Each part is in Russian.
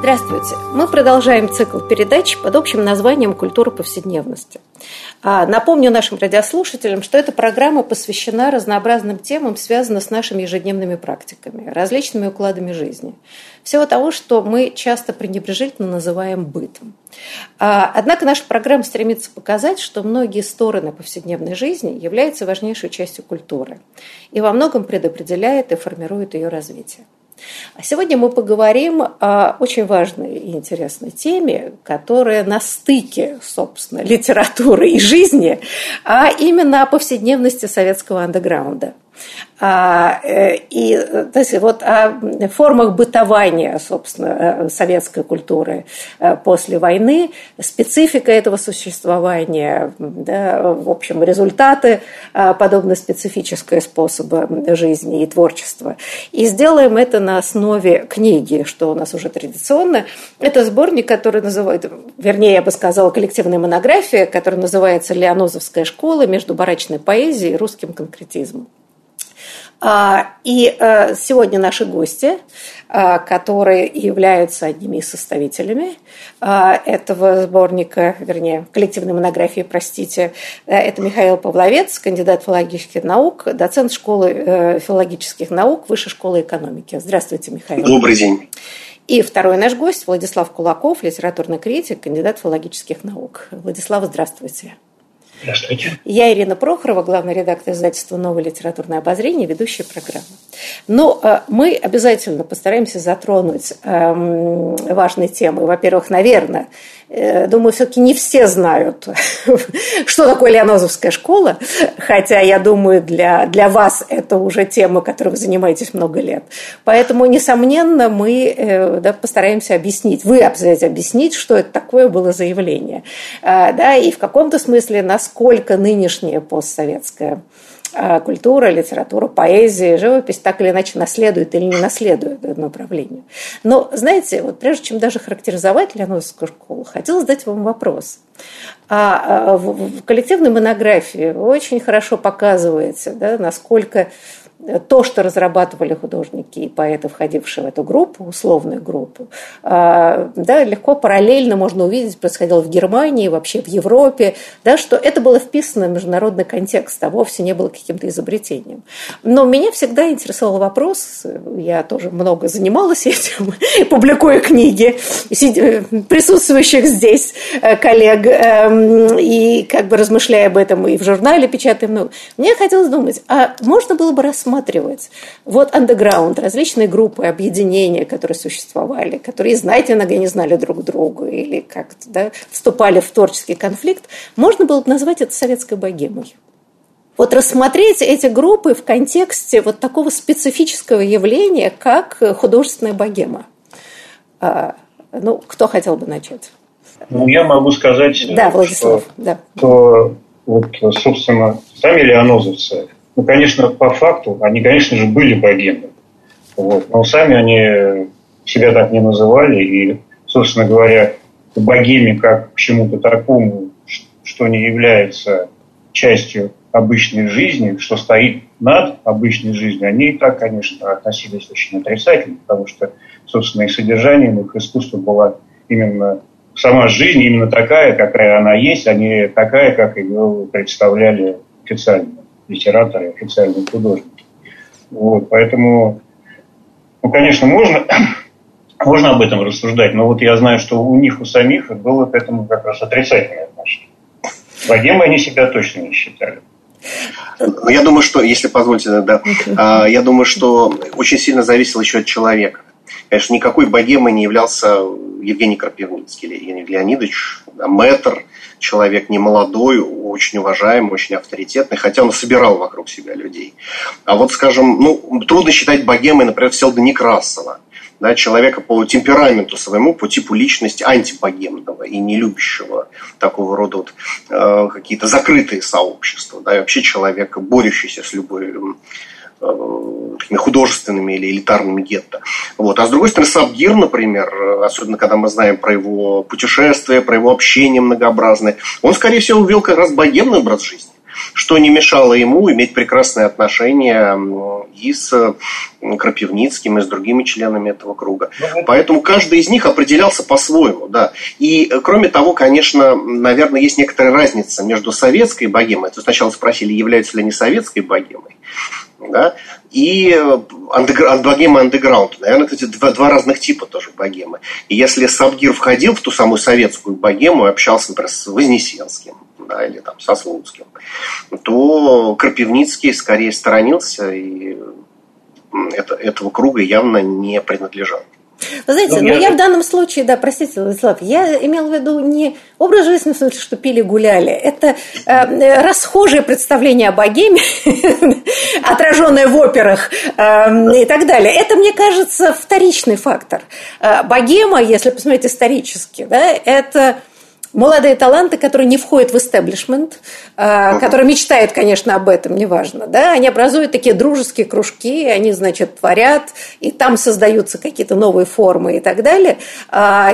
Здравствуйте! Мы продолжаем цикл передач под общим названием «Культура повседневности». Напомню нашим радиослушателям, что эта программа посвящена разнообразным темам, связанным с нашими ежедневными практиками, различными укладами жизни. Всего того, что мы часто пренебрежительно называем бытом. Однако наша программа стремится показать, что многие стороны повседневной жизни являются важнейшей частью культуры и во многом предопределяет и формирует ее развитие. А сегодня мы поговорим о очень важной и интересной теме, которая на стыке, собственно, литературы и жизни, а именно о повседневности советского андеграунда. О формах бытования, собственно, советской культуры после войны, специфика этого существования, в общем, результаты подобно специфического способа жизни и творчества. И сделаем это на основе книги, что у нас уже традиционно. Это сборник, который называют, вернее, я бы сказала, коллективная монография, которая называется «Лианозовская школа между барачной поэзией и русским конкретизмом». И сегодня наши гости, которые являются одними из составителями этого сборника, вернее, коллективной монографии, простите, это Михаил Павловец, кандидат филологических наук, доцент школы филологических наук Высшей школы экономики. Здравствуйте, Михаил. Добрый день. И второй наш гость Владислав Кулаков, литературный критик, кандидат филологических наук. Владислав, здравствуйте. Здравствуйте. Я Ирина Прохорова, главный редактор издательства «Новое литературное обозрение», ведущая программы. Но мы обязательно постараемся затронуть важные темы. Во-первых, наверное, думаю, все-таки не все знают, что такое Лианозовская школа, хотя, я думаю, для вас это уже тема, которой вы занимаетесь много лет. Поэтому, несомненно, мы постараемся объяснить, вы обязательно объяснить, что это такое было заявление. И в каком-то смысле, насколько нынешняя постсоветская культура, литература, поэзия, живопись так или иначе наследует или не наследует это направление. Но, знаете, вот прежде чем даже характеризовать Лианозовскую школу, хотела задать вам вопрос. В коллективной монографии вы очень хорошо показываете, насколько то, что разрабатывали художники и поэты, входившие в эту группу, условную группу, легко параллельно можно увидеть, происходило в Германии, вообще в Европе, что это было вписано в международный контекст, а вовсе не было каким-то изобретением. Но меня всегда интересовал вопрос, я тоже много занималась этим, публикуя книги присутствующих здесь коллег, и как бы размышляя об этом, и в журнале печатаем много. Мне хотелось думать, а можно было бы рассмотреть вот андеграунд, различные группы, объединения, которые существовали, которые, знаете, иногда не знали друг друга или как-то вступали в творческий конфликт, можно было бы назвать это советской богемой. Вот рассмотреть эти группы в контексте вот такого специфического явления, как художественная богема. Кто хотел бы начать? Я могу сказать, Владислав, что вот, собственно, сами лианозовцы, конечно, по факту, они, конечно же, были богемы, но сами они себя так не называли, и, собственно говоря, к богеме как к чему-то такому, что не является частью обычной жизни, что стоит над обычной жизнью, они и так, конечно, относились очень отрицательно, потому что, собственно, их содержанием, их искусство была именно сама жизнь, именно такая, какая она есть, а не такая, как ее представляли официально литераторы, официальные художники. Поэтому, конечно, можно об этом рассуждать, но я знаю, что у них, у самих было к этому как раз отрицательное отношение. Богемы они себя точно не считали. Я думаю, что, если позволите, я думаю, что очень сильно зависело еще от человека. Конечно, никакой богемой не являлся Евгений Крапивницкий, Евгений Леонидович, мэтр, человек немолодой, очень уважаемый, очень авторитетный, хотя он собирал вокруг себя людей. А скажем, трудно считать богемой, например, Всеволода Некрасова. да, человека по темпераменту своему, по типу личности антипогемного и не любящего такого рода вот, какие-то закрытые сообщества, да, и вообще человека, борющийся с любой художественными или элитарными гетто. Вот. А с другой стороны, Сабгир, например, особенно когда мы знаем про его путешествия, про его общение многообразное, он, скорее всего, вел как раз богемный образ жизни, что не мешало ему иметь прекрасные отношения и с Крапивницким, и с другими членами этого круга. Поэтому каждый из них определялся по-своему, да. И, кроме того, конечно, наверное, есть некоторая разница между советской богемой, то сначала спросили, являются ли они советской богемой, да, и богема андеграунд. Наверное, кстати, два разных типа тоже богемы. И если Сабгир входил в ту самую советскую богему и общался, например, с Вознесенским, да, или там, со Слуцким, то Крапивницкий скорее сторонился и этого круга явно не принадлежал. Вы знаете, я в данном случае, да, простите, Владислав, я имела в виду не образ жизни, в смысле, что пили-гуляли. Это расхожее представление о богеме, отраженное в операх и так далее. Это, мне кажется, вторичный фактор. Богема, если посмотреть исторически, да, это молодые таланты, которые не входят в истеблишмент, которые мечтают, конечно, об этом, неважно, да, они образуют такие дружеские кружки, они, значит, творят, и там создаются какие-то новые формы и так далее,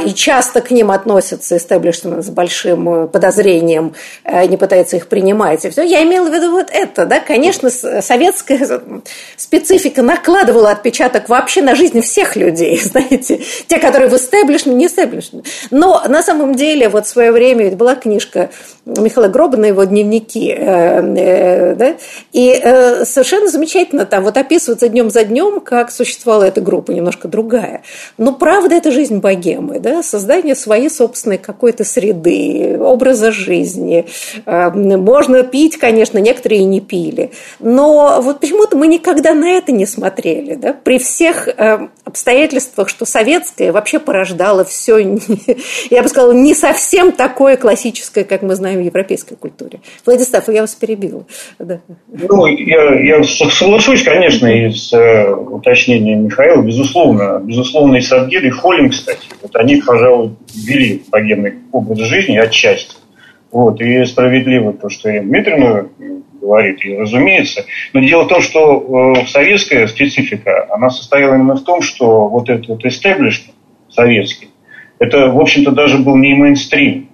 и часто к ним относятся истеблишмент с большим подозрением, не пытаются их принимать, и все. Я имела в виду вот это, да, конечно, советская специфика накладывала отпечаток вообще на жизнь всех людей, знаете, те, которые в истеблишменте, не истеблишменте, но на самом деле вот свое время ведь была книжка Михаила Гробана, его дневники, да? И совершенно замечательно там вот описывается днем за днем, как существовала эта группа, немножко другая. Но правда, это жизнь богемы, да? Создание своей собственной какой-то среды, образа жизни. Можно пить, конечно, некоторые и не пили. Но вот почему-то мы никогда на это не смотрели, да? При всех обстоятельствах, что советское вообще порождало все, я бы сказала, не совсем такое классическое, как мы знаем, в европейской культуре. Владислав, я вас перебила. Да. Ну, я соглашусь, конечно, и с уточнением Михаила, безусловно, и Сабгир, и Холлинг, кстати, вот они, пожалуй, вели богемный образ жизни отчасти. Вот, и справедливо то, что Ирина Дмитриевна говорит, и разумеется. Но дело в том, что советская специфика, она состояла именно в том, что вот этот вот истеблишмент советский, это, в общем-то, даже был не мейнстрим.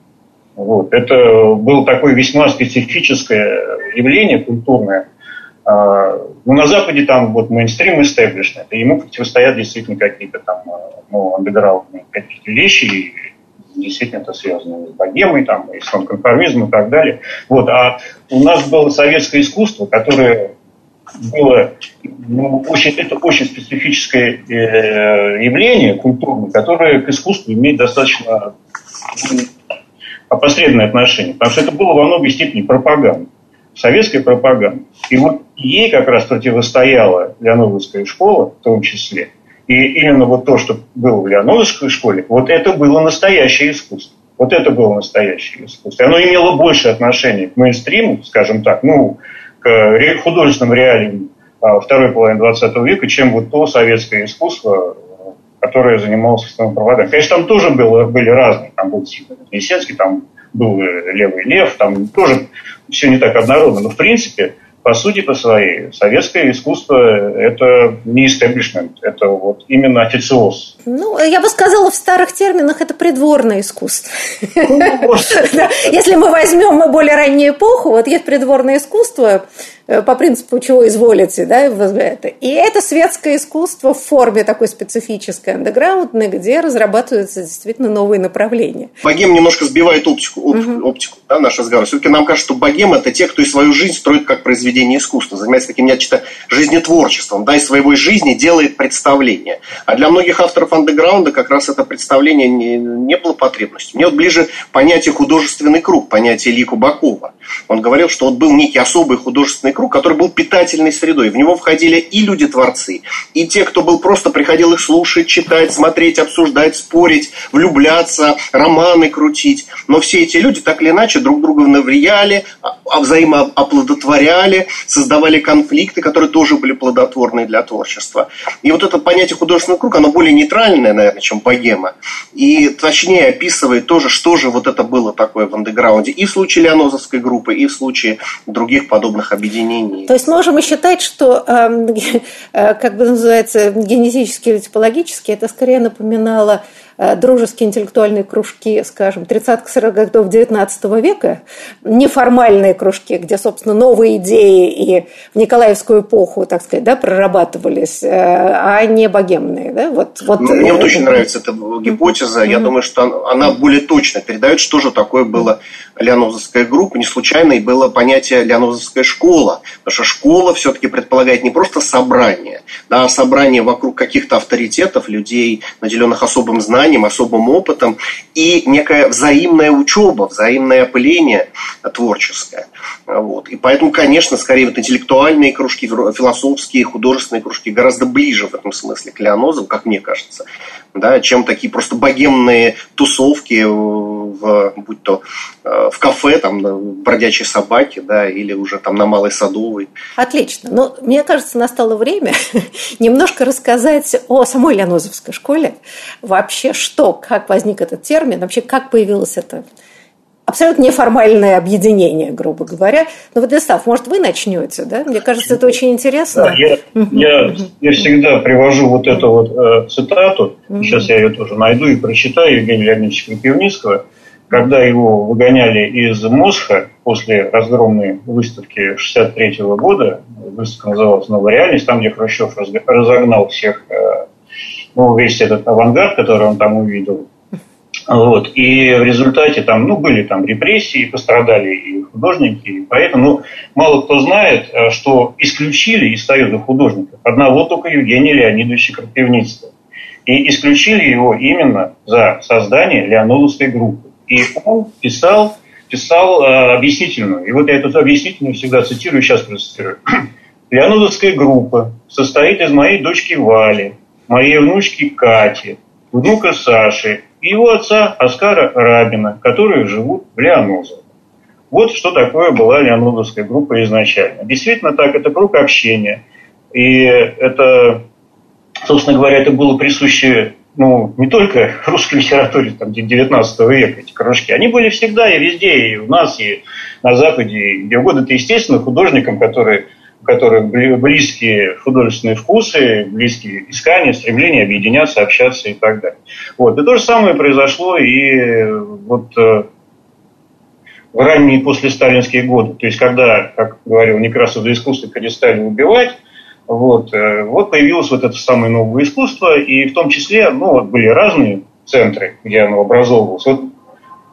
Вот. Это было такое весьма специфическое явление культурное. Но на Западе там вот мейнстрим истеблишмент, и ему противостоят действительно какие-то там андеграундные какие-то вещи, и действительно это связано с богемой, там, и с нонконформизмом и так далее. Вот. А у нас было советское искусство, которое было, ну, это очень специфическое явление культурное, которое к искусству имеет достаточно опосредованное отношение, потому что это было во многой степени пропаганда, советская пропаганда. И вот ей как раз противостояла леонидовская школа в том числе. И именно вот то, что было в леонидовской школе, вот это было настоящее искусство. Вот это было настоящее искусство. И оно имело больше отношения к мейнстриму, скажем так, ну, к художественным реалиям второй половины 20 века, чем вот то советское искусство, которое занималось в основном проводами. Конечно, там тоже были разные. Там был Вознесенский, там был Левый Лев, там тоже все не так однородно. Но, в принципе, по сути по своей, советское искусство – это не истеблишмент, это вот именно официоз. Ну, я бы сказала, в старых терминах это придворное искусство. Если мы возьмем более раннюю эпоху, вот есть придворное искусство по принципу «чего изволите», да, и это светское искусство в форме такой специфической, андеграундной, где разрабатываются действительно новые направления. Богема немножко сбивает оптику, да, наш разговор. Все-таки нам кажется, что богема – это те, кто и свою жизнь строит как произведение искусства, занимается таким нечто жизнетворчеством, да, и своей жизни делает представление. А для многих авторов андеграунда как раз это представление не было потребностью. Мне вот ближе понятие «художественный круг», понятие Ильи Кубакова. Он говорил, что вот был некий особый художественный круг, который был питательной средой. В него входили и люди-творцы, и те, кто был просто, приходил их слушать, читать, смотреть, обсуждать, спорить, влюбляться, романы крутить. Но все эти люди так или иначе друг друга наврияли, взаимооплодотворяли, создавали конфликты, которые тоже были плодотворны для творчества. И вот это понятие художественного круга, оно более нейтральное, наверное, чем богема. И точнее описывает тоже, что же вот это было такое в андеграунде. И в случае Лианозовской группы, и в случае других подобных объединений. То есть можем и считать, что, как бы называется, генетически или типологически, это скорее напоминало дружеские интеллектуальные кружки, скажем, 30-40-х годов XIX века, неформальные кружки, где, собственно, новые идеи и в Николаевскую эпоху, так сказать, да, прорабатывались, а не богемные. Да? Вот. Мне вот очень нравится эта гипотеза. Я думаю, что она более точно передает, что же такое было Лианозовская группа. Не случайно и было понятие Лианозовская школа. Потому что школа все-таки предполагает не просто собрание, да, а собрание вокруг каких-то авторитетов, людей, наделенных особым знанием, особым опытом, и некая взаимная учеба, взаимное опыление творческое. Вот. И поэтому, конечно, скорее вот интеллектуальные кружки, философские, художественные кружки гораздо ближе в этом смысле к Лианозову, как мне кажется, да, чем такие просто богемные тусовки, будь то в кафе, там, бродячие собаки, да, или уже там на Малой Садовой. Отлично. Но мне кажется, настало время немножко рассказать о самой Лианозовской школе. Вообще, что, как возник этот термин, вообще, как появилось это абсолютно неформальное объединение, грубо говоря. Но, Владислав, может, вы начнете, да? Мне кажется, это очень интересно. Да, я всегда привожу вот эту вот цитату, сейчас я ее тоже найду и прочитаю, Евгения Леонидовича Крапивницкого, когда его выгоняли из Мосха после разгромной выставки 1963 года, выставка называлась «Новая реальность», там, где Хрущев разогнал всех, ну, весь этот авангард, который он там увидел. Вот. И в результате там, ну, были там репрессии, пострадали и художники, и поэты. Ну, мало кто знает, что исключили из Союза художников одного только Евгения Леонидовича Крапивницкого. И исключили его именно за создание Лианозовской группы. И он писал объяснительную. И вот я эту объяснительную всегда цитирую, сейчас процитирую. «Лианозовская группа состоит из моей дочки Вали, моей внучки Кати, внука Саши и его отца Оскара Рабина, которые живут в Лианозово». Вот что такое была Лианозовская группа изначально. Действительно так, это круг общения. И это, собственно говоря, это было присуще, ну, не только русской литературе там, 19 века, эти кружки. Они были всегда и везде, и у нас, и на Западе, и где угодно. Это, естественно, художникам, у которых близкие художественные вкусы, близкие искания, стремления объединяться, общаться и так далее. Вот. И то же самое произошло и вот в ранние послесталинские годы. То есть, когда, как говорил Некрасов, до искусства перестали убивать, вот появилось вот это самое новое искусство, и в том числе, ну, вот были разные центры, где оно образовывалось. Вот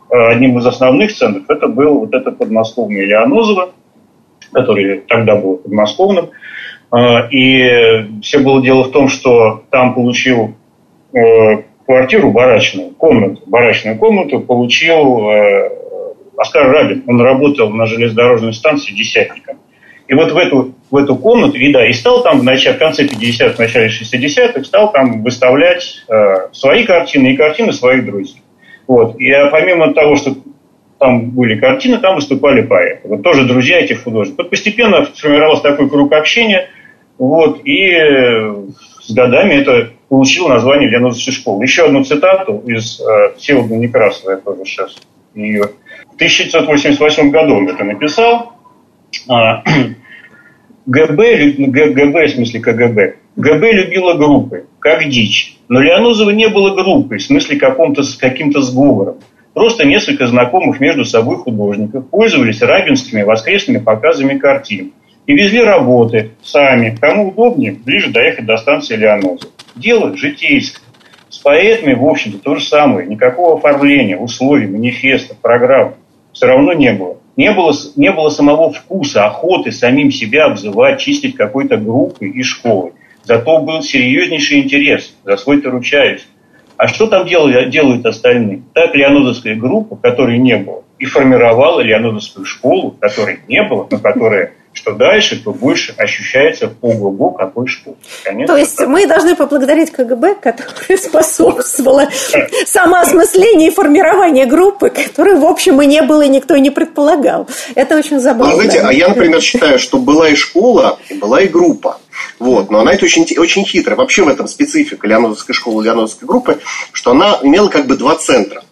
одним из основных центров это было вот это подмосковное Лианозово, который тогда был подмосковным. И все было дело в том, что там получил квартиру барачную, комнату, барачную комнату получил Оскар Рабин. Он работал на железнодорожной станции десятником. И вот в эту комнату, и да, и стал там в конце 50-х, в начале 60-х, стал там выставлять свои картины и картины своих друзей. Вот. И помимо того, что там были картины, там выступали поэты. Вот тоже друзья этих художников. Вот постепенно сформировался такой круг общения. Вот, и с годами это получило название Лианозовской школы. Еще одну цитату из Всеволода Некрасова, я тоже сейчас ее. В 1988 году он это написал. КГБ любила группы, как дичь. Но Лианозова не было группой, в смысле каким-то сговором. Просто несколько знакомых между собой художников пользовались рабинскими воскресными показами картин и везли работы сами, кому удобнее, ближе доехать до станции Лианозово. Дело житейское. С поэтами, в общем-то, то же самое. Никакого оформления, условий, манифестов, программ все равно не было. Не было самого вкуса, охоты самим себя обзывать, чистить какой-то группой и школой. Зато был серьезнейший интерес, за свой-то ручаюсь. А что там делают остальные? Так Лианозовская группа, которой не было, и формировала Лианозовскую школу, которой не было, но которая что дальше, то больше ощущается ого-го какой штуки. То есть мы должны поблагодарить КГБ, которое способствовало самоосмыслению и формированию группы, которой, в общем, и не было, и никто не предполагал. Это очень забавно. Знаете, а я, например, считаю, что была и школа, и была и группа. Вот. Но она это очень, очень хитрая. Вообще в этом специфика Леонидовской школы, Леонидовской группы, что она имела как бы два центра.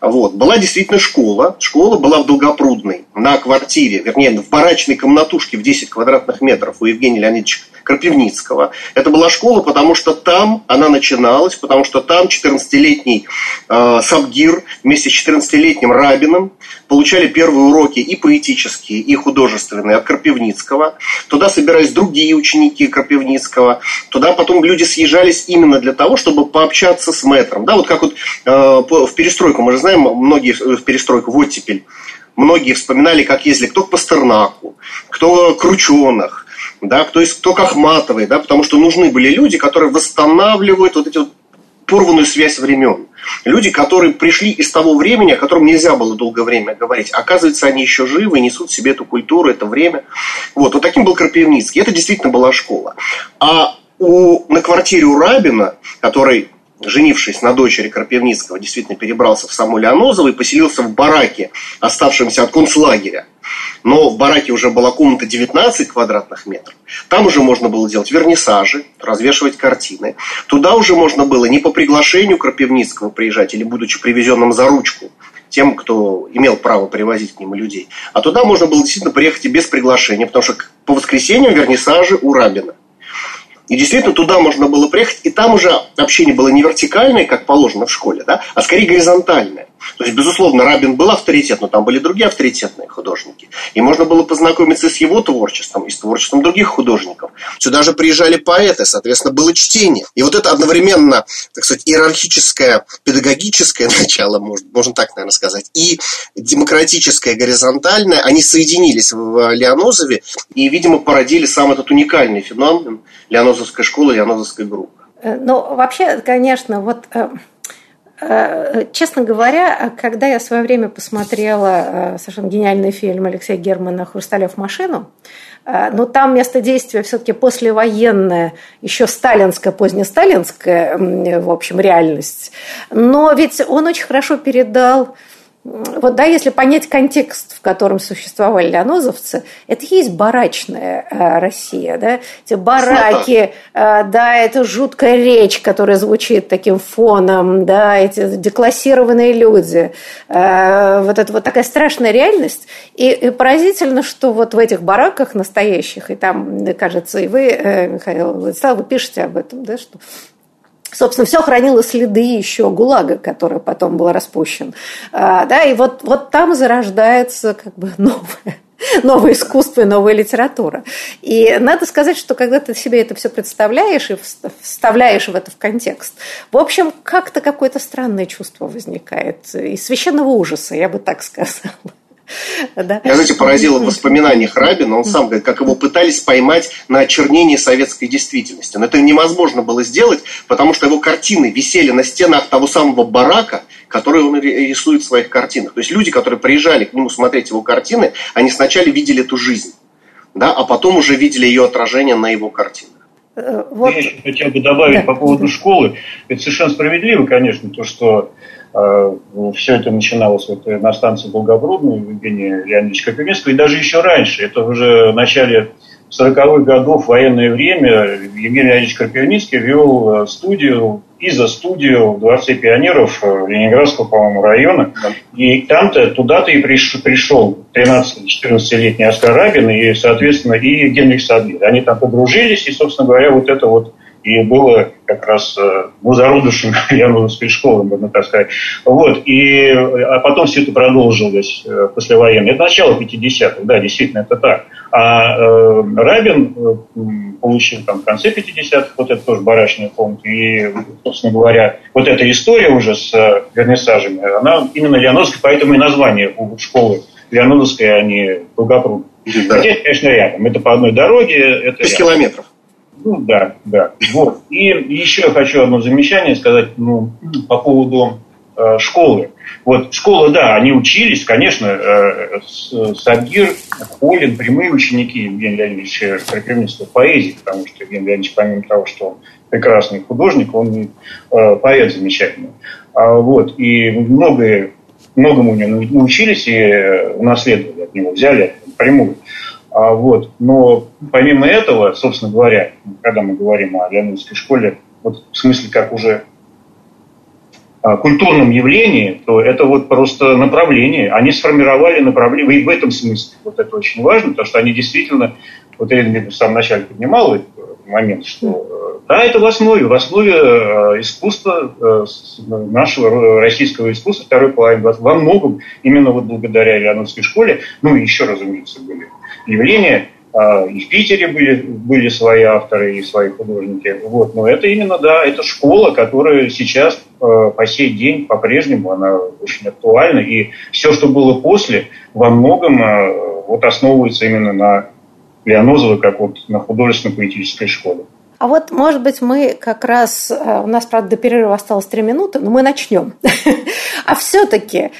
Вот. Была действительно школа. Школа была в Долгопрудной, на квартире, вернее, в барачной комнатушке в 10 квадратных метров у Евгения Леонидовича Крапивницкого. Это была школа, потому что там она начиналась, потому что там 14-летний Сабгир вместе с 14-летним Рабиным получали первые уроки и поэтические, и художественные от Крапивницкого. Туда собирались другие ученики Крапивницкого. Туда потом люди съезжались именно для того, чтобы пообщаться с мэтром. Да, вот как вот в перестройку, мы же знаем, многие в перестройку, в оттепель, многие вспоминали, как ездили кто к Пастернаку, кто к Рученых, да, кто к Ахматовой, да, потому что нужны были люди, которые восстанавливают вот эти вот порванную связь времен. Люди, которые пришли из того времени, о котором нельзя было долгое время говорить. Оказывается, они еще живы и несут в себе эту культуру, это время. Вот, вот таким был Крапивницкий. Это действительно была школа. А на квартире у Рабина, который, женившись на дочери Крапивницкого, действительно перебрался в саму Леонозово и поселился в бараке, оставшемся от концлагеря. Но в бараке уже была комната 19 квадратных метров. Там уже можно было делать вернисажи, развешивать картины. Туда уже можно было не по приглашению Крапивницкого приезжать или будучи привезенным за ручку тем, кто имел право привозить к нему людей. А туда можно было действительно приехать и без приглашения, потому что по воскресеньям вернисажи у Рабина. И действительно туда можно было приехать, и там уже общение было не вертикальное, как положено в школе, да, а скорее горизонтальное. То есть, безусловно, Рабин был авторитет, но там были другие авторитетные художники. И можно было познакомиться с его творчеством и с творчеством других художников. Сюда же приезжали поэты, соответственно, было чтение. И вот это одновременно, так сказать, иерархическое, педагогическое начало, можно так, наверное, сказать, и демократическое, горизонтальное, они соединились в Леонозове и, видимо, породили сам этот уникальный феномен Леонозовской школы, Леонозовской группы. Ну, вообще, конечно, вот... Честно говоря, когда я в свое время посмотрела совершенно гениальный фильм Алексея Германа «Хрусталев машину», но там место действия все-таки послевоенное, еще сталинская, позднесталинская, в общем, реальность. Но ведь он очень хорошо передал... Вот, да, если понять контекст, в котором существовали леонозовцы, это и есть барачная Россия, да, эти бараки, да, это жуткая речь, которая звучит таким фоном, да, эти деклассированные люди, вот это вот такая страшная реальность, и поразительно, что вот в этих бараках настоящих, и там, кажется, и вы, Михаил Владислав, вы пишете об этом, да, что... Собственно, все хранило следы еще ГУЛАГа, который потом был распущен. Да, и вот там зарождается как бы новое искусство и новая литература. И надо сказать, что когда ты себе это все представляешь и вставляешь в это в контекст, в общем, как-то какое-то странное чувство возникает. Из священного ужаса, я бы так сказала. Да. Я, знаете, поразило в воспоминаниях Рабина, он сам говорит, как его пытались поймать на очернении советской действительности. Но это невозможно было сделать, потому что его картины висели на стенах того самого барака, который он рисует в своих картинах. То есть люди, которые приезжали к нему смотреть его картины, они сначала видели эту жизнь, да, а потом уже видели ее отражение на его картинах. Вот. Я еще хотел бы добавить, да, по поводу школы. Это совершенно справедливо, конечно, то, что все это начиналось вот на станции Долгопрудной Евгения Леонидовича Крапивницкого, и даже еще раньше, это уже в начале 40-х годов, в военное время, Евгений Леонидович Крапивницкий вел студию, изо-студию в Дворце пионеров Ленинградского, по-моему, района, и там-то, туда-то и пришел 13-14-летний Оскар Рабин и, соответственно, и Генрих Сабгир. Они там подружились, и, собственно говоря, вот это вот и было как раз, ну, зародышем Леонидовской школы, можно так сказать. Вот. А потом все это продолжилось послевоенно. Это начало 50-х, да, действительно, это так. А Рабин получил там в конце 50-х вот эту тоже барачную комнату. И, собственно говоря, вот эта история уже с вернисажами, она именно леонидовская, поэтому и название у школы леонидовская, а не Долгопрудная. Да. Здесь, конечно, рядом. Это по одной дороге. Это 10 километров. Ну, да, да. Вот. И еще я хочу одно замечание сказать, ну, по поводу школы. Вот, школа, да, они учились, конечно, Сабгир, Холин, прямые ученики Евгения Леонидовича Кракельницкого в поэзии, потому что Евгений Леонидович, помимо того, что он прекрасный художник, он и поэт замечательный. Вот, и многому у него научились и унаследовали от него, взяли прямую. Вот, но помимо этого, собственно говоря, когда мы говорим о Леонидовской школе, вот в смысле как уже культурном явлении, то это вот просто направление. Они сформировали направление. И в этом смысле вот это очень важно, потому что они действительно, вот Ирина в самом начале поднимала этот момент, что да, это в основе искусства, нашего российского искусства второй половины, во многом именно вот благодаря Леонидовской школе, ну и еще, разумеется, были явления, и в Питере были свои авторы и свои художники. Вот. Но это именно, да, это школа, которая сейчас по сей день по-прежнему, она очень актуальна. И все, что было после, во многом вот, основывается именно на Леонозово, как вот на художественно-поэтической школе. А вот, может быть, мы как раз... У нас, правда, до перерыва осталось 3 минуты, но мы начнем. А все-таки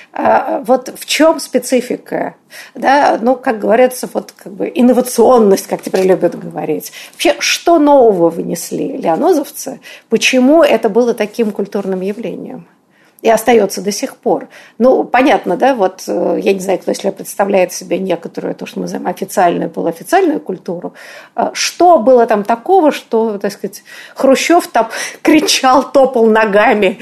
вот в чем специфика? Да, ну, как говорится, вот как бы инновационность, как теперь любят говорить. Вообще, что нового внесли леонозовцы? Почему это было таким культурным явлением? И остается до сих пор. Ну, понятно, да, вот я не знаю, кто если представляет себе некоторую, то, что мы называем официальную, полуофициальную культуру. Что было там такого, что, так сказать, Хрущев там кричал, топал ногами?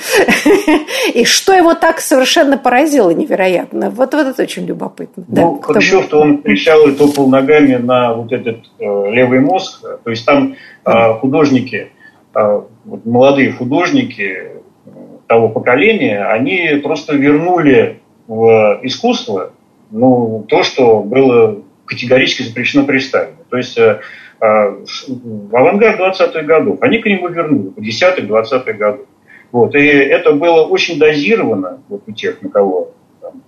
И что его так совершенно поразило невероятно? Вот это очень любопытно. Ну, Хрущев-то он кричал и топал ногами на вот этот левый мозг. То есть там художники, молодые художники того поколения, они просто вернули в искусство, ну, то, что было категорически запрещено при Сталине. То есть авангард 20-х годов, они к нему вернули в 10-х, 20-х годах. Вот. И это было очень дозировано вот, у тех, на кого там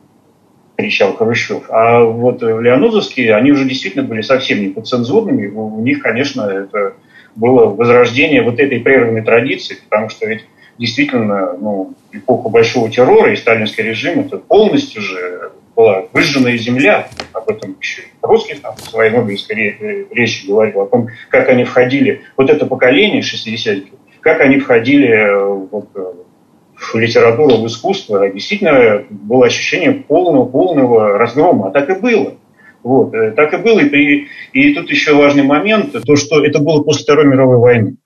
кричал Хрущев. А вот леонозовские, они уже действительно были совсем не подцензурными. У них, конечно, это было возрождение вот этой прерванной традиции, потому что ведь действительно, ну, эпоха большого террора и сталинский режим, это полностью же была выжженная земля. Об этом еще и русский там в своей нобелевской речи говорил, о том, как они входили, вот это поколение 60-х, как они входили вот, в литературу, в искусство. Действительно, было ощущение полного разгрома. А так и было. Вот, так и было. И тут еще важный момент, то, что это было после Второй мировой войны.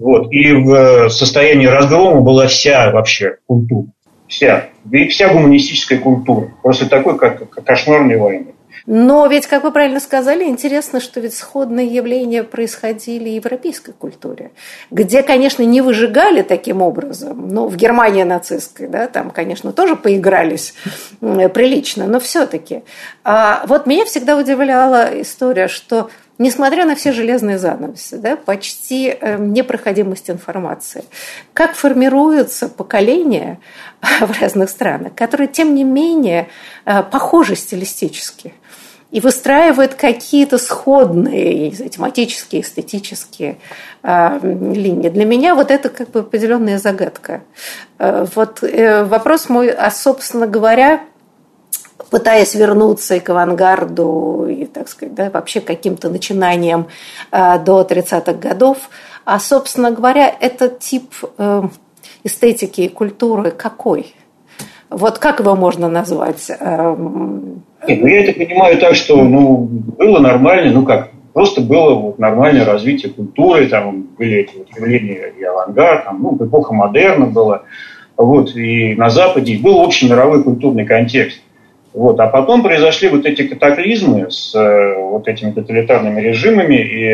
Вот. И в состоянии разгрома была вся вообще культура. Вся гуманистическая культура. После такой, как кошмарной войны. Но ведь, как вы правильно сказали, интересно, что ведь сходные явления происходили и в европейской культуре, где, конечно, не выжигали таким образом. Ну, в Германии нацистской, да, там, конечно, тоже поигрались прилично, но все-таки. А вот меня всегда удивляла история, что несмотря на все железные занавесы, да, почти непроходимость информации, как формируются поколения в разных странах, которые, тем не менее, похожи стилистически и выстраивают какие-то сходные тематические, эстетические линии. Для меня вот это как бы определенная загадка. Вот вопрос мой, собственно говоря, пытаясь вернуться и к авангарду, и, так сказать, да, вообще к каким-то начинаниям до 30-х годов. А, собственно говоря, этот тип эстетики и культуры какой? Вот как его можно назвать? Нет, ну, я это понимаю так, что ну, было нормально, ну как, просто было вот, нормальное развитие культуры, там были эти вот явления и авангард, там, ну, эпоха модерна была, вот, и на Западе, и был общемировой культурный контекст. Вот. А потом произошли вот эти катаклизмы с вот этими тоталитарными режимами и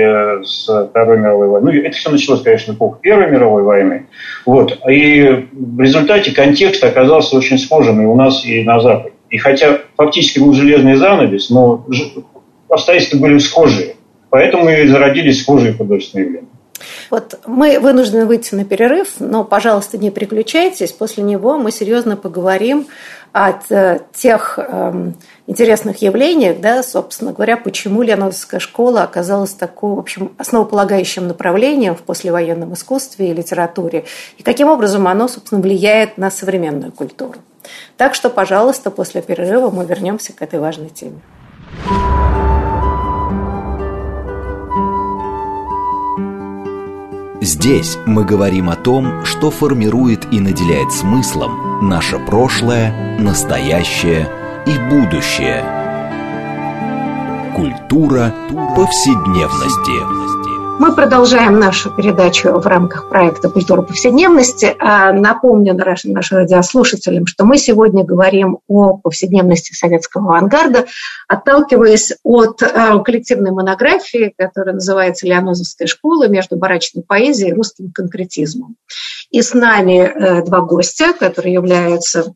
с Второй мировой войны. Ну, это все началось, конечно, в эпоху Первой мировой войны. Вот. И в результате контекст оказался очень схожим и у нас, и на Западе. И хотя фактически был железный занавес, но обстоятельства были схожие. Поэтому и зародились схожие художественные явления. Вот мы вынуждены выйти на перерыв, но, пожалуйста, не переключайтесь. После него мы серьезно поговорим от тех интересных явлений, да, собственно говоря, почему Леновская школа оказалась такой, в общем, основополагающим направлением в послевоенном искусстве и литературе, и каким образом оно, собственно, влияет на современную культуру. Так что, пожалуйста, после перерыва мы вернемся к этой важной теме. Здесь мы говорим о том, что формирует и наделяет смыслом наше прошлое, настоящее и будущее. Культура повседневности. Мы продолжаем нашу передачу в рамках проекта «Культура повседневности». Напомню нашим радиослушателям, что мы сегодня говорим о повседневности советского авангарда, отталкиваясь от коллективной монографии, которая называется «Лианозовская школа. Между барачной поэзией и русским конкретизмом». И с нами два гостя, которые являются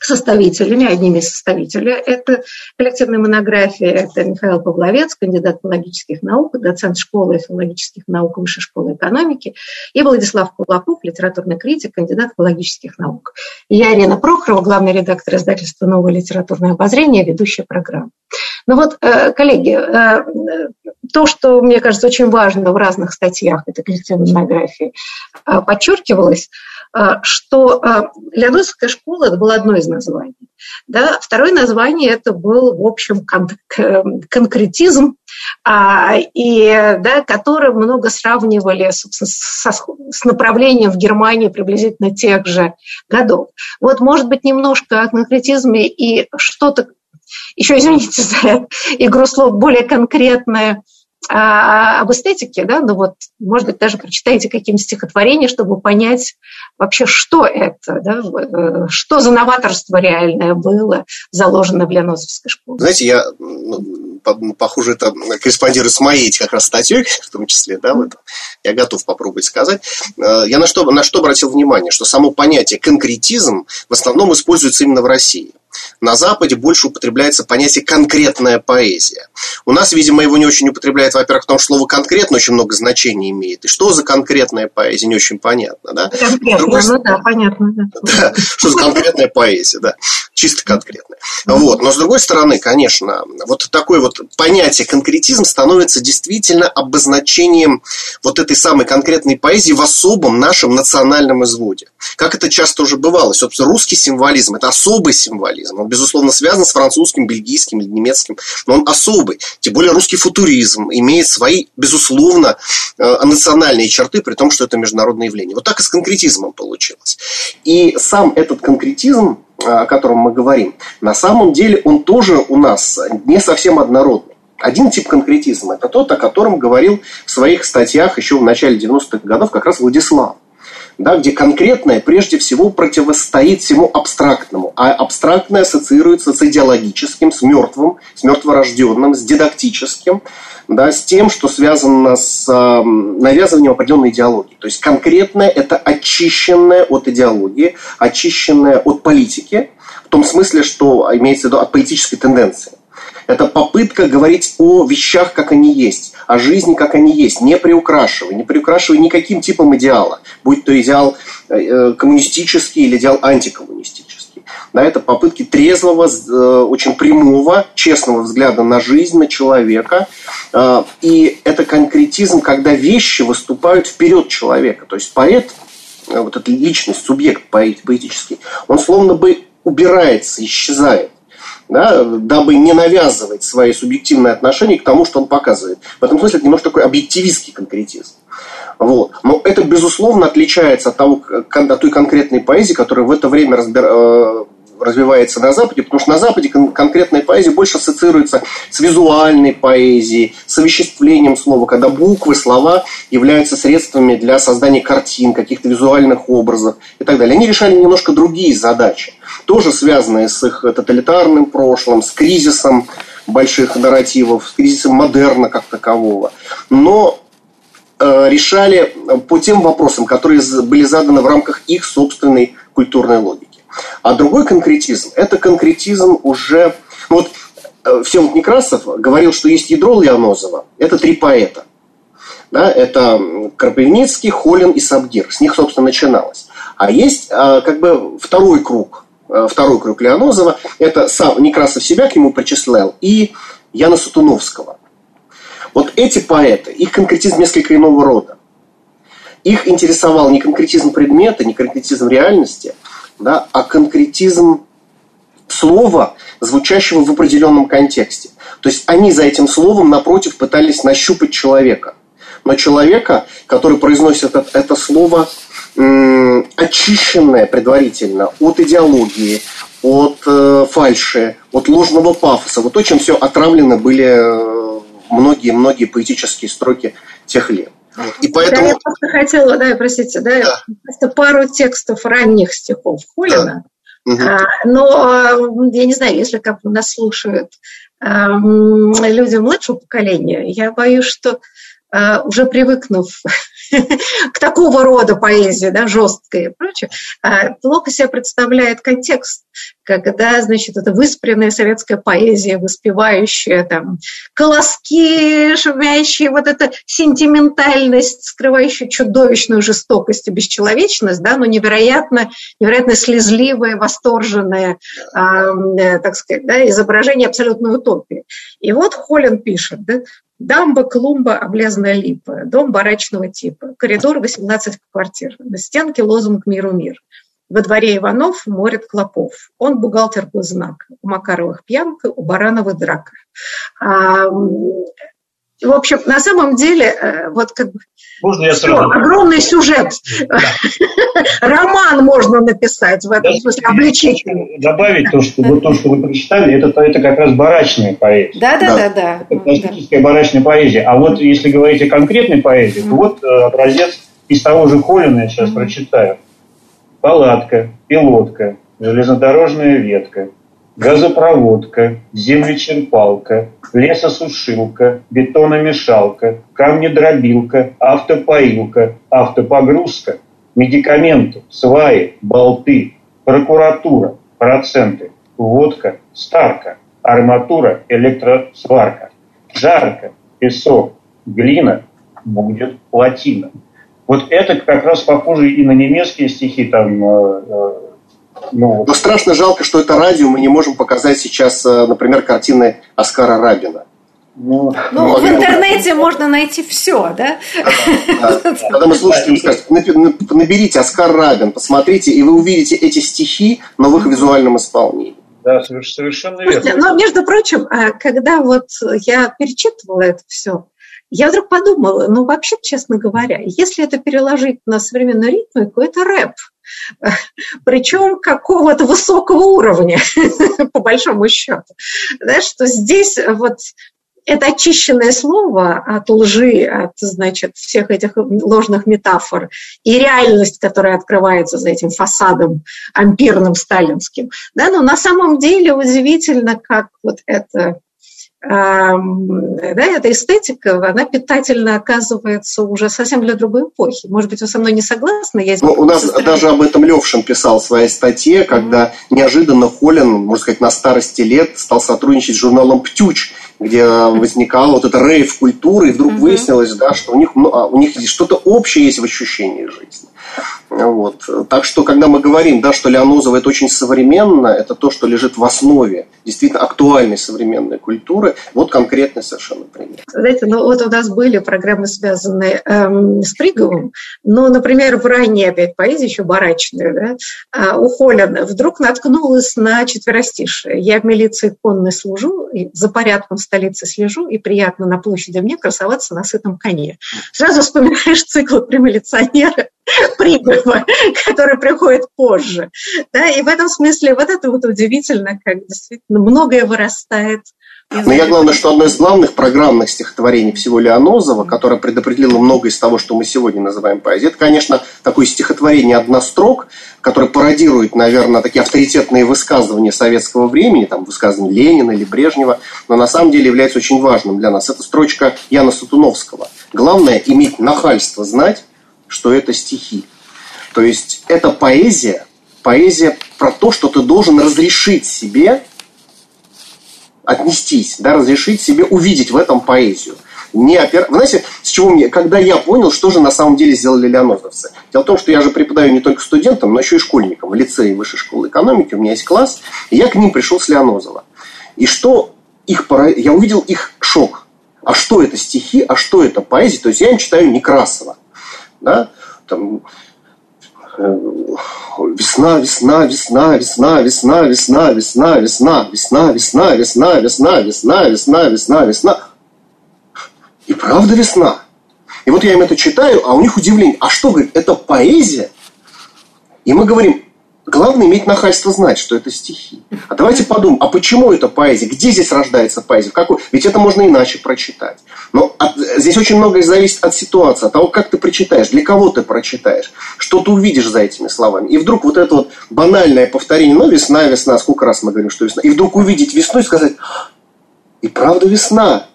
составителями, одними из составителей этой коллективной монографии. Это Михаил Павловец, кандидат филологических наук, доцент школы филологических наук Высшей школы экономики, и Владислав Кулаков, литературный критик, кандидат филологических наук. И я, Ирина Прохорова, главный редактор издательства «Новое литературное обозрение», ведущая программа. Ну вот, коллеги, то, что, мне кажется, очень важно в разных статьях этой коллективной монографии подчеркивалось, что Лианозовская школа была одной из названий. Да? Второе название это был, в общем, конкретизм, и, да, который много сравнивали с направлением в Германии приблизительно тех же годов. Вот, может быть, немножко о конкретизме и что-то, еще, извините за игру слов, более конкретное об эстетике, да, ну вот, может быть, даже прочитаете какие-нибудь стихотворения, чтобы понять вообще, что это, да, что за новаторство реальное было заложено в Лианозовской школе. Знаете, я, похоже, это корреспондирует с моей как раз статьей, в том числе, да, в этом. Я готов попробовать сказать. Я на что обратил внимание, что само понятие конкретизм в основном используется именно в России. На Западе больше употребляется понятие «конкретная поэзия». У нас, видимо, его не очень употребляют, во-первых, потому что слово «конкретно» очень много значений имеет. И что за конкретная поэзия, не очень понятно. Да? Понятно. Что за конкретная поэзия, да. Чисто конкретная. Вот. Но, с другой стороны, конечно, вот такое вот понятие «конкретизм» становится действительно обозначением вот этой самой конкретной поэзии в особом нашем национальном изводе. Как это часто уже бывало. Собственно, русский символизм – это особый символизм. Он, безусловно, связан с французским, бельгийским или немецким, но он особый. Тем более русский футуризм имеет свои, безусловно, национальные черты, при том, что это международное явление. Вот так и с конкретизмом получилось. И сам этот конкретизм, о котором мы говорим, на самом деле он тоже у нас не совсем однородный. Один тип конкретизма – это тот, о котором говорил в своих статьях еще в начале 90-х годов как раз Владислав. Да, где конкретное прежде всего противостоит всему абстрактному, а абстрактное ассоциируется с идеологическим, с мертвым, с мертворожденным, с дидактическим, да, с тем, что связано с навязыванием определенной идеологии. То есть конкретное – это очищенное от идеологии, очищенное от политики, в том смысле, что имеется в виду от политической тенденции. Это попытка говорить о вещах, как они есть, о жизни, как они есть, не приукрашивая никаким типом идеала, будь то идеал коммунистический или идеал антикоммунистический. Да, это попытки трезвого, очень прямого, честного взгляда на жизнь, на человека. И это конкретизм, когда вещи выступают вперед человека. То есть поэт, вот эта личность, субъект поэтический, он словно бы убирается, исчезает. Да, дабы не навязывать свои субъективные отношения к тому, что он показывает. В этом смысле это немножко такой объективистский конкретизм. Вот. Но это, безусловно, отличается от той конкретной поэзии, которая в это время развивается на Западе, потому что на Западе конкретная поэзия больше ассоциируется с визуальной поэзией, с овеществлением слова, когда буквы, слова являются средствами для создания картин, каких-то визуальных образов и так далее. Они решали немножко другие задачи, тоже связанные с их тоталитарным прошлым, с кризисом больших нарративов, с кризисом модерна как такового. Но решали по тем вопросам, которые были заданы в рамках их собственной культурной логики. А другой конкретизм – это конкретизм уже… Вот Всеволод Некрасов говорил, что есть ядро Лианозова. Это три поэта. Да, это Крапивницкий, Холин и Сабгир. С них, собственно, начиналось. А есть как бы второй круг второй круг Леонозова. Это сам Некрасов себя к нему причислял и Яна Сатуновского. Вот эти поэты, их конкретизм несколько иного рода. Их интересовал не конкретизм предмета, не конкретизм реальности, да, а конкретизм слова, звучащего в определенном контексте. То есть они за этим словом, напротив, пытались нащупать человека. Но человека, который произносит это слово, очищенное предварительно от идеологии, от фальши, от ложного пафоса. Вот то, чем все отравлено были многие-многие поэтические строки тех лет. И поэтому... Я просто хотела, простите, просто пару текстов ранних стихов Холина. Но я не знаю, если как бы нас слушают люди младшего поколения, я боюсь, что уже привыкнув к такого рода поэзии, жесткой и прочее, плохо себе представляет контекст, когда, это выспренная советская поэзия, воспевающая там колоски, шумящие, эта сентиментальность, скрывающая чудовищную жестокость и бесчеловечность, но невероятно слезливое, восторженное, изображение абсолютной утопии. И вот Холин пишет, дамба, клумба, облезная липа, дом барачного типа, коридор 18 квартир, на стенке лозунг «Миру мир». Во дворе Иванов морит клопов. Он бухгалтер был знак. У Макаровых пьянка, у Баранова драка. В общем, на самом деле, огромный сюжет. Да. Роман можно написать в этом смысле, обличительный. Добавить то, что вы прочитали, это как раз барачная поэзия. Это классическая барачная поэзия. А вот если говорить о конкретной поэзии, то образец из того же Холина я сейчас прочитаю. Палатка, пилотка, железнодорожная ветка, газопроводка, землечерпалка, лесосушилка, бетономешалка, камнедробилка, автопоилка, автопогрузка, медикаменты, сваи, болты, прокуратура, проценты, водка, старка, арматура, электросварка, жарко, песок, глина, будет плотина. Вот это как раз похоже и на немецкие стихи. Но страшно жалко, что это радио, мы не можем показать сейчас, например, картины Оскара Рабина. В интернете можно найти все, Когда мы слушателям скажем, наберите Оскар Рабин, посмотрите, и вы увидите эти стихи, но в их визуальном исполнении. Да, совершенно верно. Слушайте, но, между прочим, когда я перечитывала это все, я вдруг подумала, вообще, честно говоря, если это переложить на современную ритмику, это рэп. Причем какого-то высокого уровня, по большому счету. Что здесь это очищенное слово от лжи, от, всех этих ложных метафор и реальность, которая открывается за этим фасадом ампирным сталинским. Но на самом деле удивительно, как эта эстетика, она питательно оказывается уже совсем для другой эпохи. Может быть, вы со мной не согласны? У нас даже об этом Левшин писал в своей статье, когда неожиданно Холин, можно сказать, на старости лет стал сотрудничать с журналом «Птюч», где возникала эта рейв-культура, и вдруг выяснилось, что у них что-то общее есть в ощущении жизни. Так что, когда мы говорим, что Леонозова – это очень современно, это то, что лежит в основе действительно актуальной современной культуры, конкретный совершенно пример. Знаете, у нас были программы, связанные с Приговым, например, в ранней опять поэзии, еще барачной, у Холина вдруг наткнулась на четверостишие. «Я в милиции конной служу, и за порядком в столице слежу, и приятно на площади мне красоваться на сытом коне». Сразу вспоминаешь цикл про милиционера Пригова, который приходит позже. И в этом смысле это удивительно, как действительно многое вырастает. Я главное, что одно из главных программных стихотворений всего Леонозова, которое предопределило многое из того, что мы сегодня называем поэзией, это, конечно, такое стихотворение однострок, которое пародирует, наверное, такие авторитетные высказывания советского времени, высказывания Ленина или Брежнева, но на самом деле является очень важным для нас. Это строчка Яна Сатуновского. «Главное – иметь нахальство знать, что это стихи». То есть это поэзия про то, что ты должен разрешить себе отнестись, разрешить себе увидеть в этом поэзию. не опираясь... Вы знаете, с чего мне... Когда я понял, что же на самом деле сделали леонозовцы. Дело в том, что я же преподаю не только студентам, но еще и школьникам. В лицее Высшей школы экономики у меня есть класс, и я к ним пришел с Леонозова. И что их... Я увидел их шок. А что это стихи, а что это поэзия? То есть я им читаю Некрасова. Да? Там... Весна, весна, весна, весна, весна, весна, весна, весна, весна, весна, весна, весна, весна, весна, весна, весна. И правда весна. И вот я им это читаю, а у них удивление. А что, говорит, это поэзия? И мы говорим, главное иметь нахальство знать, что это стихи. А давайте подумаем, а почему это поэзия? Где здесь рождается поэзия? Ведь это можно иначе прочитать. Но здесь очень многое зависит от ситуации, от того, как ты прочитаешь, для кого ты прочитаешь, что ты увидишь за этими словами. И вдруг вот это вот банальное повторение, ну весна, весна, сколько раз мы говорим, что весна. И вдруг увидеть весну и сказать, и правда весна.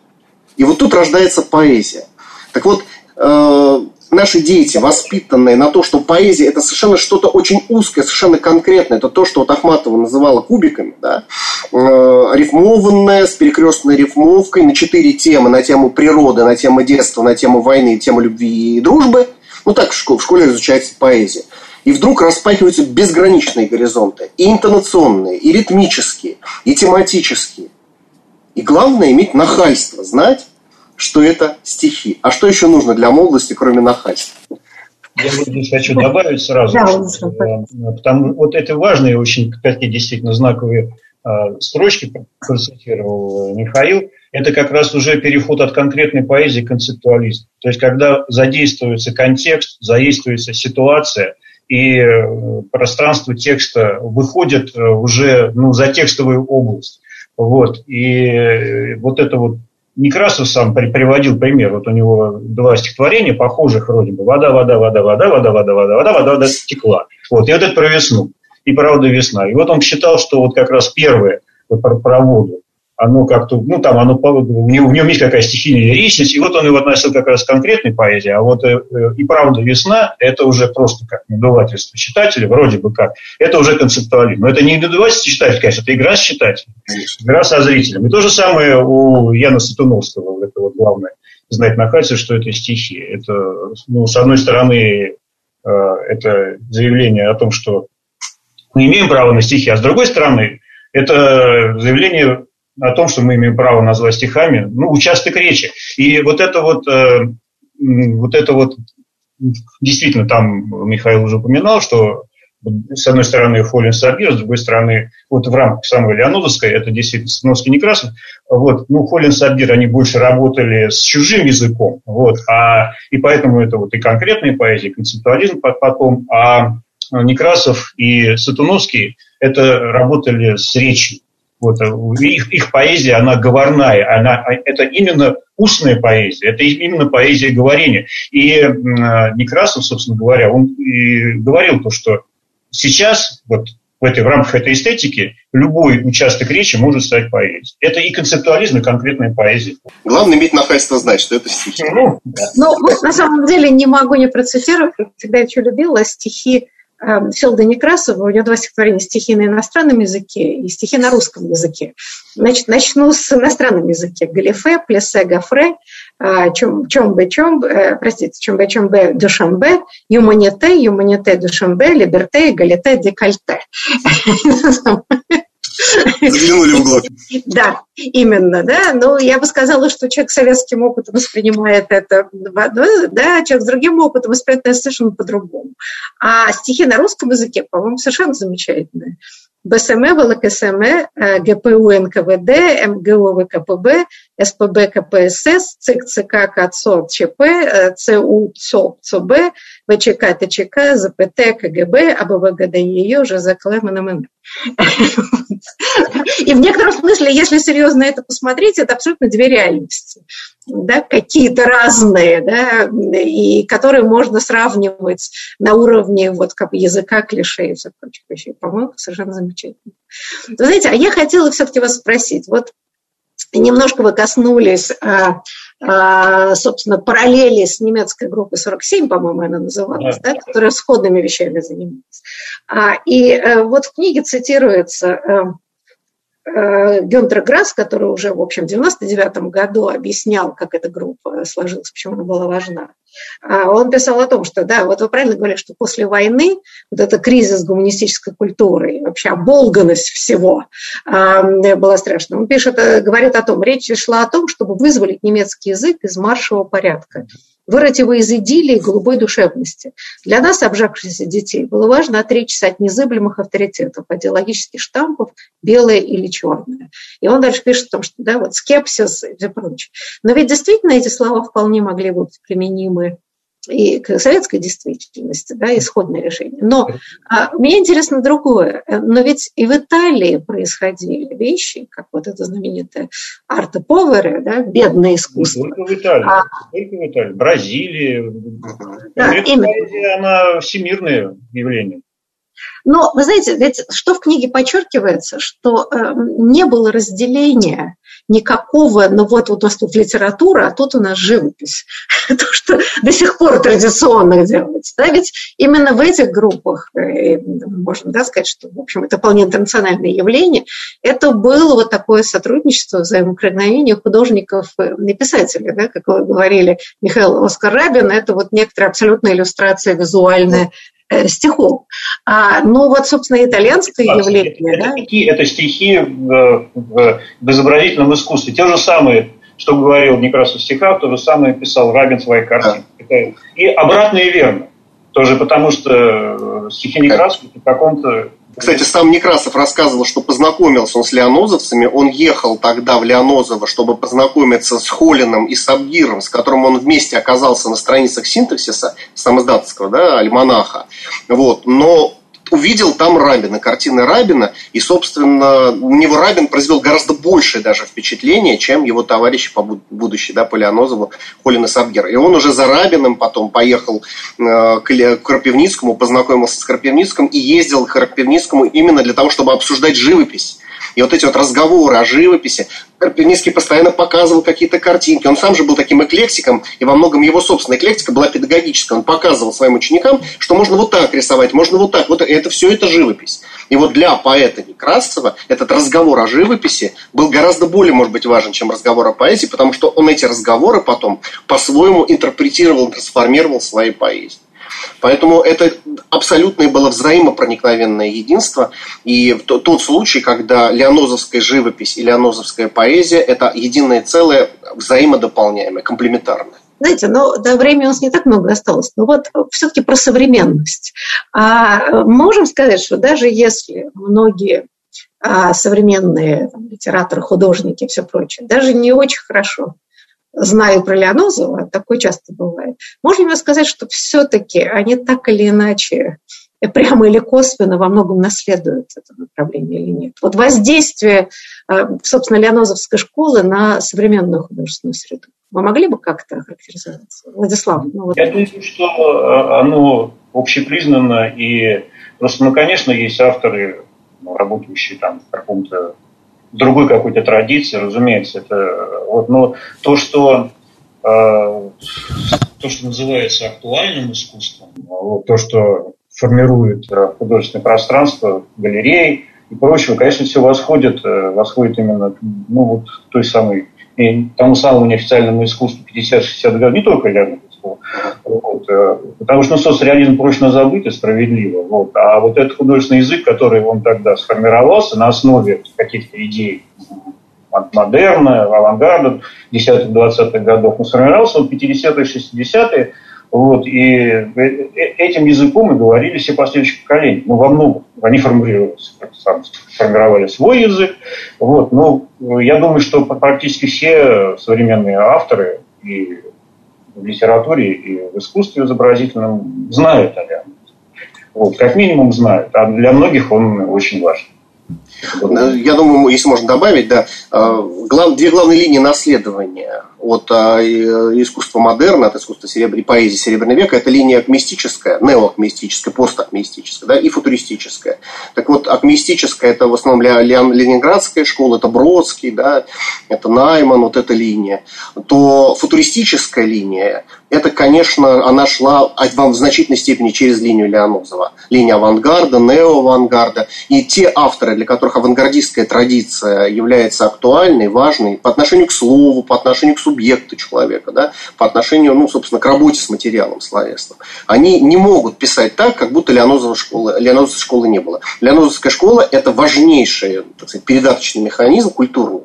И вот тут рождается поэзия. Так вот, наши дети, воспитанные на то, что поэзия – это совершенно что-то очень узкое, совершенно конкретное. Это то, что вот Ахматова называла кубиками, да? Рифмованное, с перекрестной рифмовкой, на 4 темы. На тему природы, на тему детства, на тему войны, тему любви и дружбы. Ну, так в школе изучается поэзия. И вдруг распахиваются безграничные горизонты. И интонационные, и ритмические, и тематические. И главное – иметь нахальство, знать, что это стихи. А что еще нужно для молодости, кроме нахальства? Я вот здесь хочу добавить сразу, потому вот это важные, очень такие действительно знаковые строчки, процитировал Михаил, это как раз уже переход от конкретной поэзии к концептуализму. То есть, когда задействуется контекст, задействуется ситуация, и пространство текста выходит уже за текстовую область. Вот. И вот это вот Некрасов сам приводил пример. Вот у него два стихотворения, похожих вроде бы. Вода, вода, вода, вода, вода, вода, вода, вода, вода, вода стекла. Вот. И вот это про весну. И правда весна. И вот он считал, что вот как раз первое вот про воду, оно как-то, ну там, оно, в нем есть какая-то стихийная личность. И вот он его относил как раз к конкретной поэзии. А вот и правда весна, это уже просто как надувательство читателя, вроде бы как. Это уже концептуализм. Но это не надувательство читателя, конечно, это игра с читателем, игра со зрителем. И то же самое у Яна Сатуновского. Это вот главное знать на кассе, что это стихи. Это, ну, с одной стороны, это заявление о том, что мы имеем право на стихи, а с другой стороны, это заявление о том, что мы имеем право назвать стихами, ну, участок речи. И вот это вот действительно, там Михаил уже упоминал, что с одной стороны Холин Сабир, с другой стороны, вот в рамках самой Леонидовской, это действительно Сатуновский, Некрасов, вот, ну, Холин Сабир, они больше работали с чужим языком, вот, и поэтому это вот и конкретная поэзия, и концептуализм потом, а Некрасов и Сатуновский, это работали с речью. Вот, их поэзия, она говорная, это именно устная поэзия, это именно поэзия говорения. И Некрасов, собственно говоря, он и говорил то, что сейчас вот в рамках этой эстетики любой участок речи может стать поэзией. Это и концептуализм, и конкретная поэзия. Главное иметь нахальство знать, что это стихи. Ну, да. Вот, на самом деле не могу не процитировать, всегда еще любила стихи Всеволода Некрасова, у него два стихотворения: стихи на иностранном языке и стихи на русском языке. Значит, начну с иностранном языке. Галифе, плесе, гафре, чомбе, душамбе, юманите, душамбе, либерте, галите, декольте. Заглянули вглубь. Да, именно, да. Но я бы сказала, что человек с советским опытом воспринимает это, да, человек с другим опытом воспринимает это совершенно по-другому. А стихи на русском языке, по-моему, совершенно замечательные. БСМ, ВЛКСМ, ГПУ, НКВД, МГУ, ВКПБ, СПБ, КПСС, ЦИК, ЦК, КЦО, ЧП, ЦУ, ЦО, ЦОБ, ВЧК, ТЧК, ЗПТ, КГБ, АБВГДЕ, ЖЗК, МНМН. И в некотором смысле, если серьезно это посмотреть, это абсолютно две реальности. Да, какие-то разные, да, и которые можно сравнивать на уровне вот, как бы языка, клише и все прочее. По-моему, совершенно замечательно. Вы знаете, а я хотела все-таки вас спросить. Вот немножко вы коснулись, собственно, параллели с немецкой группой 47, по-моему, она называлась, да, которая сходными вещами занималась. И вот в книге цитируется... Гюнтер Грасс, который уже, в общем, в 99-м году объяснял, как эта группа сложилась, почему она была важна, он писал о том, что, да, вот вы правильно говорили, что после войны вот этот кризис гуманистической культуры, вообще оболганность всего была страшна. Он пишет, говорит о том, речь шла о том, чтобы вызволить немецкий язык из маршевого порядка, вырыть его из идиллии голубой душевности. Для нас, обжавшихся детей, было важно отречься от незыблемых авторитетов, идеологических штампов, белое или черное. И он дальше пишет о том, что да, вот скепсис и все прочее. Но ведь действительно эти слова вполне могли быть применимы и к советской действительности, да, исходное решение. Но мне интересно другое. Но ведь и в Италии происходили вещи, как вот это знаменитое арте повере, да, бедное искусство. Только в Италии, Бразилия. Да, Италия, она всемирное явление. Но вы знаете, ведь что в книге подчеркивается, что не было разделения никакого, ну вот у нас тут литература, а тут у нас живопись. То, что до сих пор традиционно делается. Да? Ведь именно в этих группах, можно да, сказать, что в общем, это вполне интернациональное явление, это было вот такое сотрудничество, взаимопроникновение художников и писателей. Да? Как вы говорили, Михаил Оскар Рабин, это вот некоторая абсолютная иллюстрация визуальная стихов. Но вот, собственно, итальянское явление... Это стихи в изобразительном искусстве. Те же самые, что говорил Некрасов в стихах, то же самое писал Рабин в своей карте. И обратно и верно. Тоже потому, что стихи Некрасова в каком-то... Кстати, сам Некрасов рассказывал, что познакомился он с лианозовцами. Он ехал тогда в Лианозово, чтобы познакомиться с Холиным и Сабгиром, с которым он вместе оказался на страницах синтаксиса самоздатского, да, альманаха. Вот. Но увидел там Рабина, картины Рабина, и, собственно, у него Рабин произвел гораздо большее даже впечатление, чем его товарищи по будущей, да, по Лианозову, Холин и Сабгир. И он уже за Рабиным потом поехал к Крапивницкому, познакомился с Крапивницким и ездил к Крапивницкому именно для того, чтобы обсуждать живопись. И вот эти вот разговоры о живописи. Крапивницкий постоянно показывал какие-то картинки. Он сам же был таким эклектиком, и во многом его собственная эклектика была педагогическая. Он показывал своим ученикам, что можно вот так рисовать, можно вот так. Вот это все это живопись. И вот для поэта Некрасова этот разговор о живописи был гораздо более, может быть, важен, чем разговор о поэзии, потому что он эти разговоры потом по-своему интерпретировал, трансформировал в своей поэзии. Поэтому это абсолютное было взаимопроникновенное единство. И тот случай, когда лианозовская живопись и лианозовская поэзия – это единое целое, взаимодополняемое, комплементарное. Знаете, но до времени у нас не так много осталось. Но вот все-таки про современность. Можем сказать, что даже если многие современные там, литераторы, художники и все прочее, даже не очень хорошо знаю про Лианозова, такое часто бывает. Можно сказать, что все-таки они так или иначе, прямо или косвенно во многом наследуют это направление или нет? Вот воздействие, собственно, лианозовской школы на современную художественную среду. Вы могли бы как-то охарактеризоваться? Владислав? Ну, вот. Я думаю, что оно общепризнано, и просто, ну, конечно, есть авторы, работающие там в каком-то другой какой-то традиции, разумеется, это вот, но то, что называется актуальным искусством, вот, то, что формирует художественное пространство, галереи и прочего, конечно, все восходит именно, ну, вот той самой, тому самому неофициальному искусству 50-60 годов, не только Лермонтовского, вот, потому что, ну, соцреализм прочно забыт и справедливо, вот, а вот этот художественный язык, который он тогда сформировался на основе каких-то идей от модерна, авангарда 10-20-х годов, он сформировался в 50-е, 60-е, вот, и этим языком и говорили все последующие поколения. Ну, во многом они формировали свой язык. Вот, но я думаю, что практически все современные авторы и в литературе, и в искусстве изобразительном знают о Лианозове. Вот, как минимум знают. А для многих он очень важен. Я думаю, если можно добавить, да, две главные линии наследования – от искусства модерна, от искусства и поэзии Серебряного века, это линия акмистическая, неоакмистическая, постакмистическая, да, и футуристическая. Так вот, акмистическая – это в основном ленинградская школа, это Бродский, да, это Найман, вот эта линия. То футуристическая линия, это, конечно, она шла в значительной степени через линию Леонозова. Линия авангарда, неоавангарда. И те авторы, для которых авангардистская традиция является актуальной, важной по отношению к слову, по отношению к субъекту человека, да, по отношению, собственно, к работе с материалом словесным. Они не могут писать так, как будто Леонозовской школы не было. Леонозовская школа – это важнейший, так сказать, передаточный механизм культурный.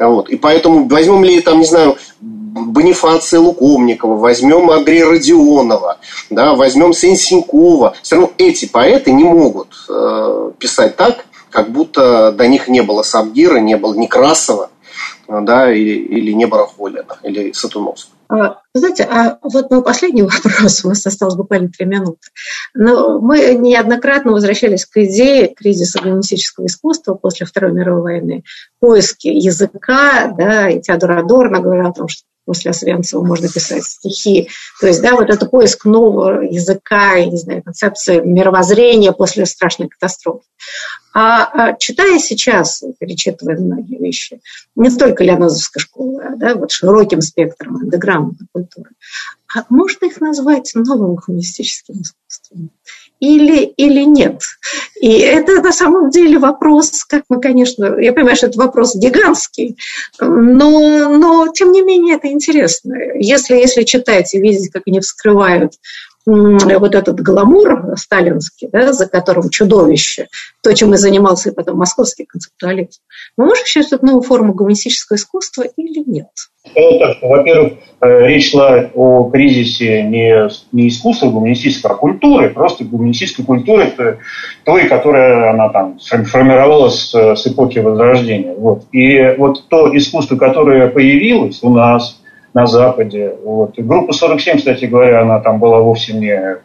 Вот. И поэтому возьмем ли, там, не знаю, Бонифация Лукомникова, возьмем Андрея Родионова, да, возьмем Сенсенькова. Все равно эти поэты не могут писать так, как будто до них не было Самгира, не было Некрасова, да, или не Барахолина, или Сатуновского. Знаете, а вот мой последний вопрос, у нас осталось буквально 3 минуты. Но мы неоднократно возвращались к идее кризиса гуманистического искусства после Второй мировой войны, поиски языка, да, и Теодор Адорно говорил о том, что после Освенцима можно писать стихи. То есть, да, вот это поиск нового языка, я не знаю, концепции мировоззрения после страшной катастрофы. А читая сейчас, перечитывая многие вещи, не только Леонозовской школы, а да, вот широким спектром андеграундной культуры, а можно их назвать новым гуманистическим искусством? Или нет? И это на самом деле вопрос, как мы, конечно, я понимаю, что это вопрос гигантский, но тем не менее это интересно. Если читать и видеть, как они вскрывают вот этот гламур сталинский, да, за которым чудовище, то, чем и занимался и потом московский концептуализм, мы можем считать это новую форму гуманистического искусства или нет? Скажу так, что, во-первых, речь шла о кризисе не искусства гуманистического, а культуры, просто гуманистической культуры, той, которая она там формировалась с эпохи Возрождения. Вот. И вот то искусство, которое появилось у нас на Западе. Вот. И группа 47, кстати говоря, она там была вовсе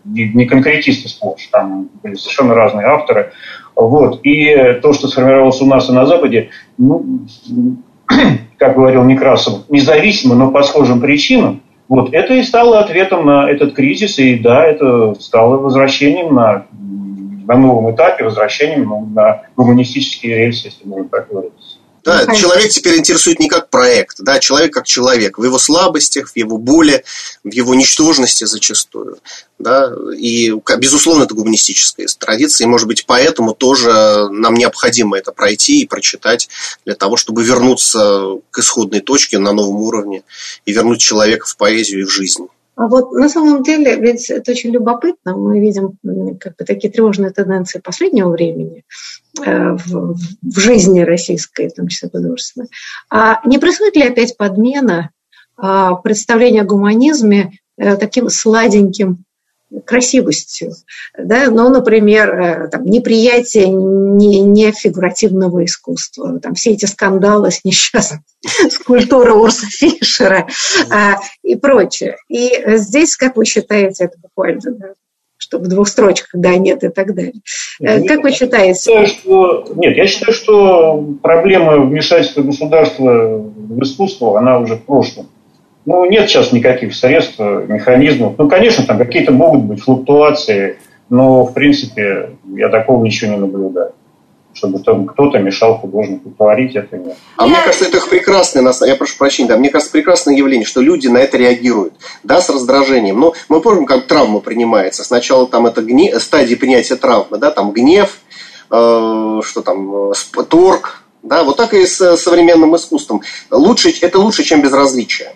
не конкретисты сплошь, там были совершенно разные авторы. Вот. И то, что сформировалось у нас и на Западе, как говорил Некрасов, независимо, но по схожим причинам, вот, это и стало ответом на этот кризис, и да, это стало возвращением на новом этапе, возвращением на гуманистические рельсы, если можно так говорить. Да, человек теперь интересует не как проект, да, человек как человек, в его слабостях, в его боли, в его ничтожности зачастую. Да, и, безусловно, это гуманистическая традиция, и, может быть, поэтому тоже нам необходимо это пройти и прочитать для того, чтобы вернуться к исходной точке на новом уровне и вернуть человека в поэзию и в жизнь. А вот на самом деле, ведь это очень любопытно, мы видим как бы такие тревожные тенденции последнего времени в жизни российской, в том числе художественной. А не происходит ли опять подмена представления о гуманизме таким сладеньким красивостью? Да? Ну, например, там, неприятие нефигуративного искусства, там, все эти скандалы с несчастными, скульптура Урса Фишера и прочее. И здесь, как вы считаете, это буквально, да, что в 2 строчках, да, нет и так далее. Как вы считаете? Я считаю, что проблема вмешательства государства в искусство, она уже в прошлом. Нет сейчас никаких средств, механизмов. Конечно, там какие-то могут быть флуктуации, но, в принципе, я такого ничего не наблюдаю. Чтобы там кто-то мешал художнику творить, это нет. Мне кажется, это прекрасное, я прошу прощения, да, мне кажется, прекрасное явление, что люди на это реагируют, да, с раздражением. Но мы помним, как травма принимается. Сначала там это стадия принятия травмы, да, там гнев, торг, да, вот так и с современным искусством. Это лучше, чем безразличие.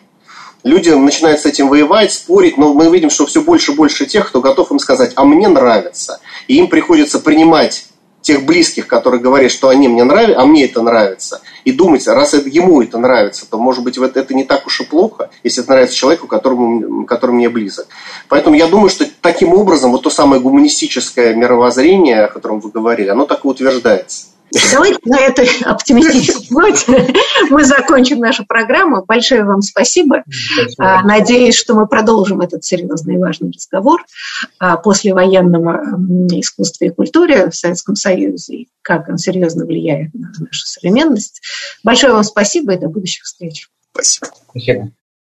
Люди начинают с этим воевать, спорить, но мы видим, что все больше и больше тех, кто готов им сказать: а мне нравится. И им приходится принимать тех близких, которые говорят, что они мне нравятся, а мне это нравится, и думать, раз ему это нравится, то, может быть, это не так уж и плохо, если это нравится человеку, который мне близок. Поэтому я думаю, что таким образом вот то самое гуманистическое мировоззрение, о котором вы говорили, оно так и утверждается. Давайте на этой оптимистической ноте мы закончим нашу программу. Большое вам спасибо. Надеюсь, что мы продолжим этот серьезный и важный разговор о послевоенном искусстве и культуре в Советском Союзе и как он серьезно влияет на нашу современность. Большое вам спасибо и до будущих встреч. Спасибо.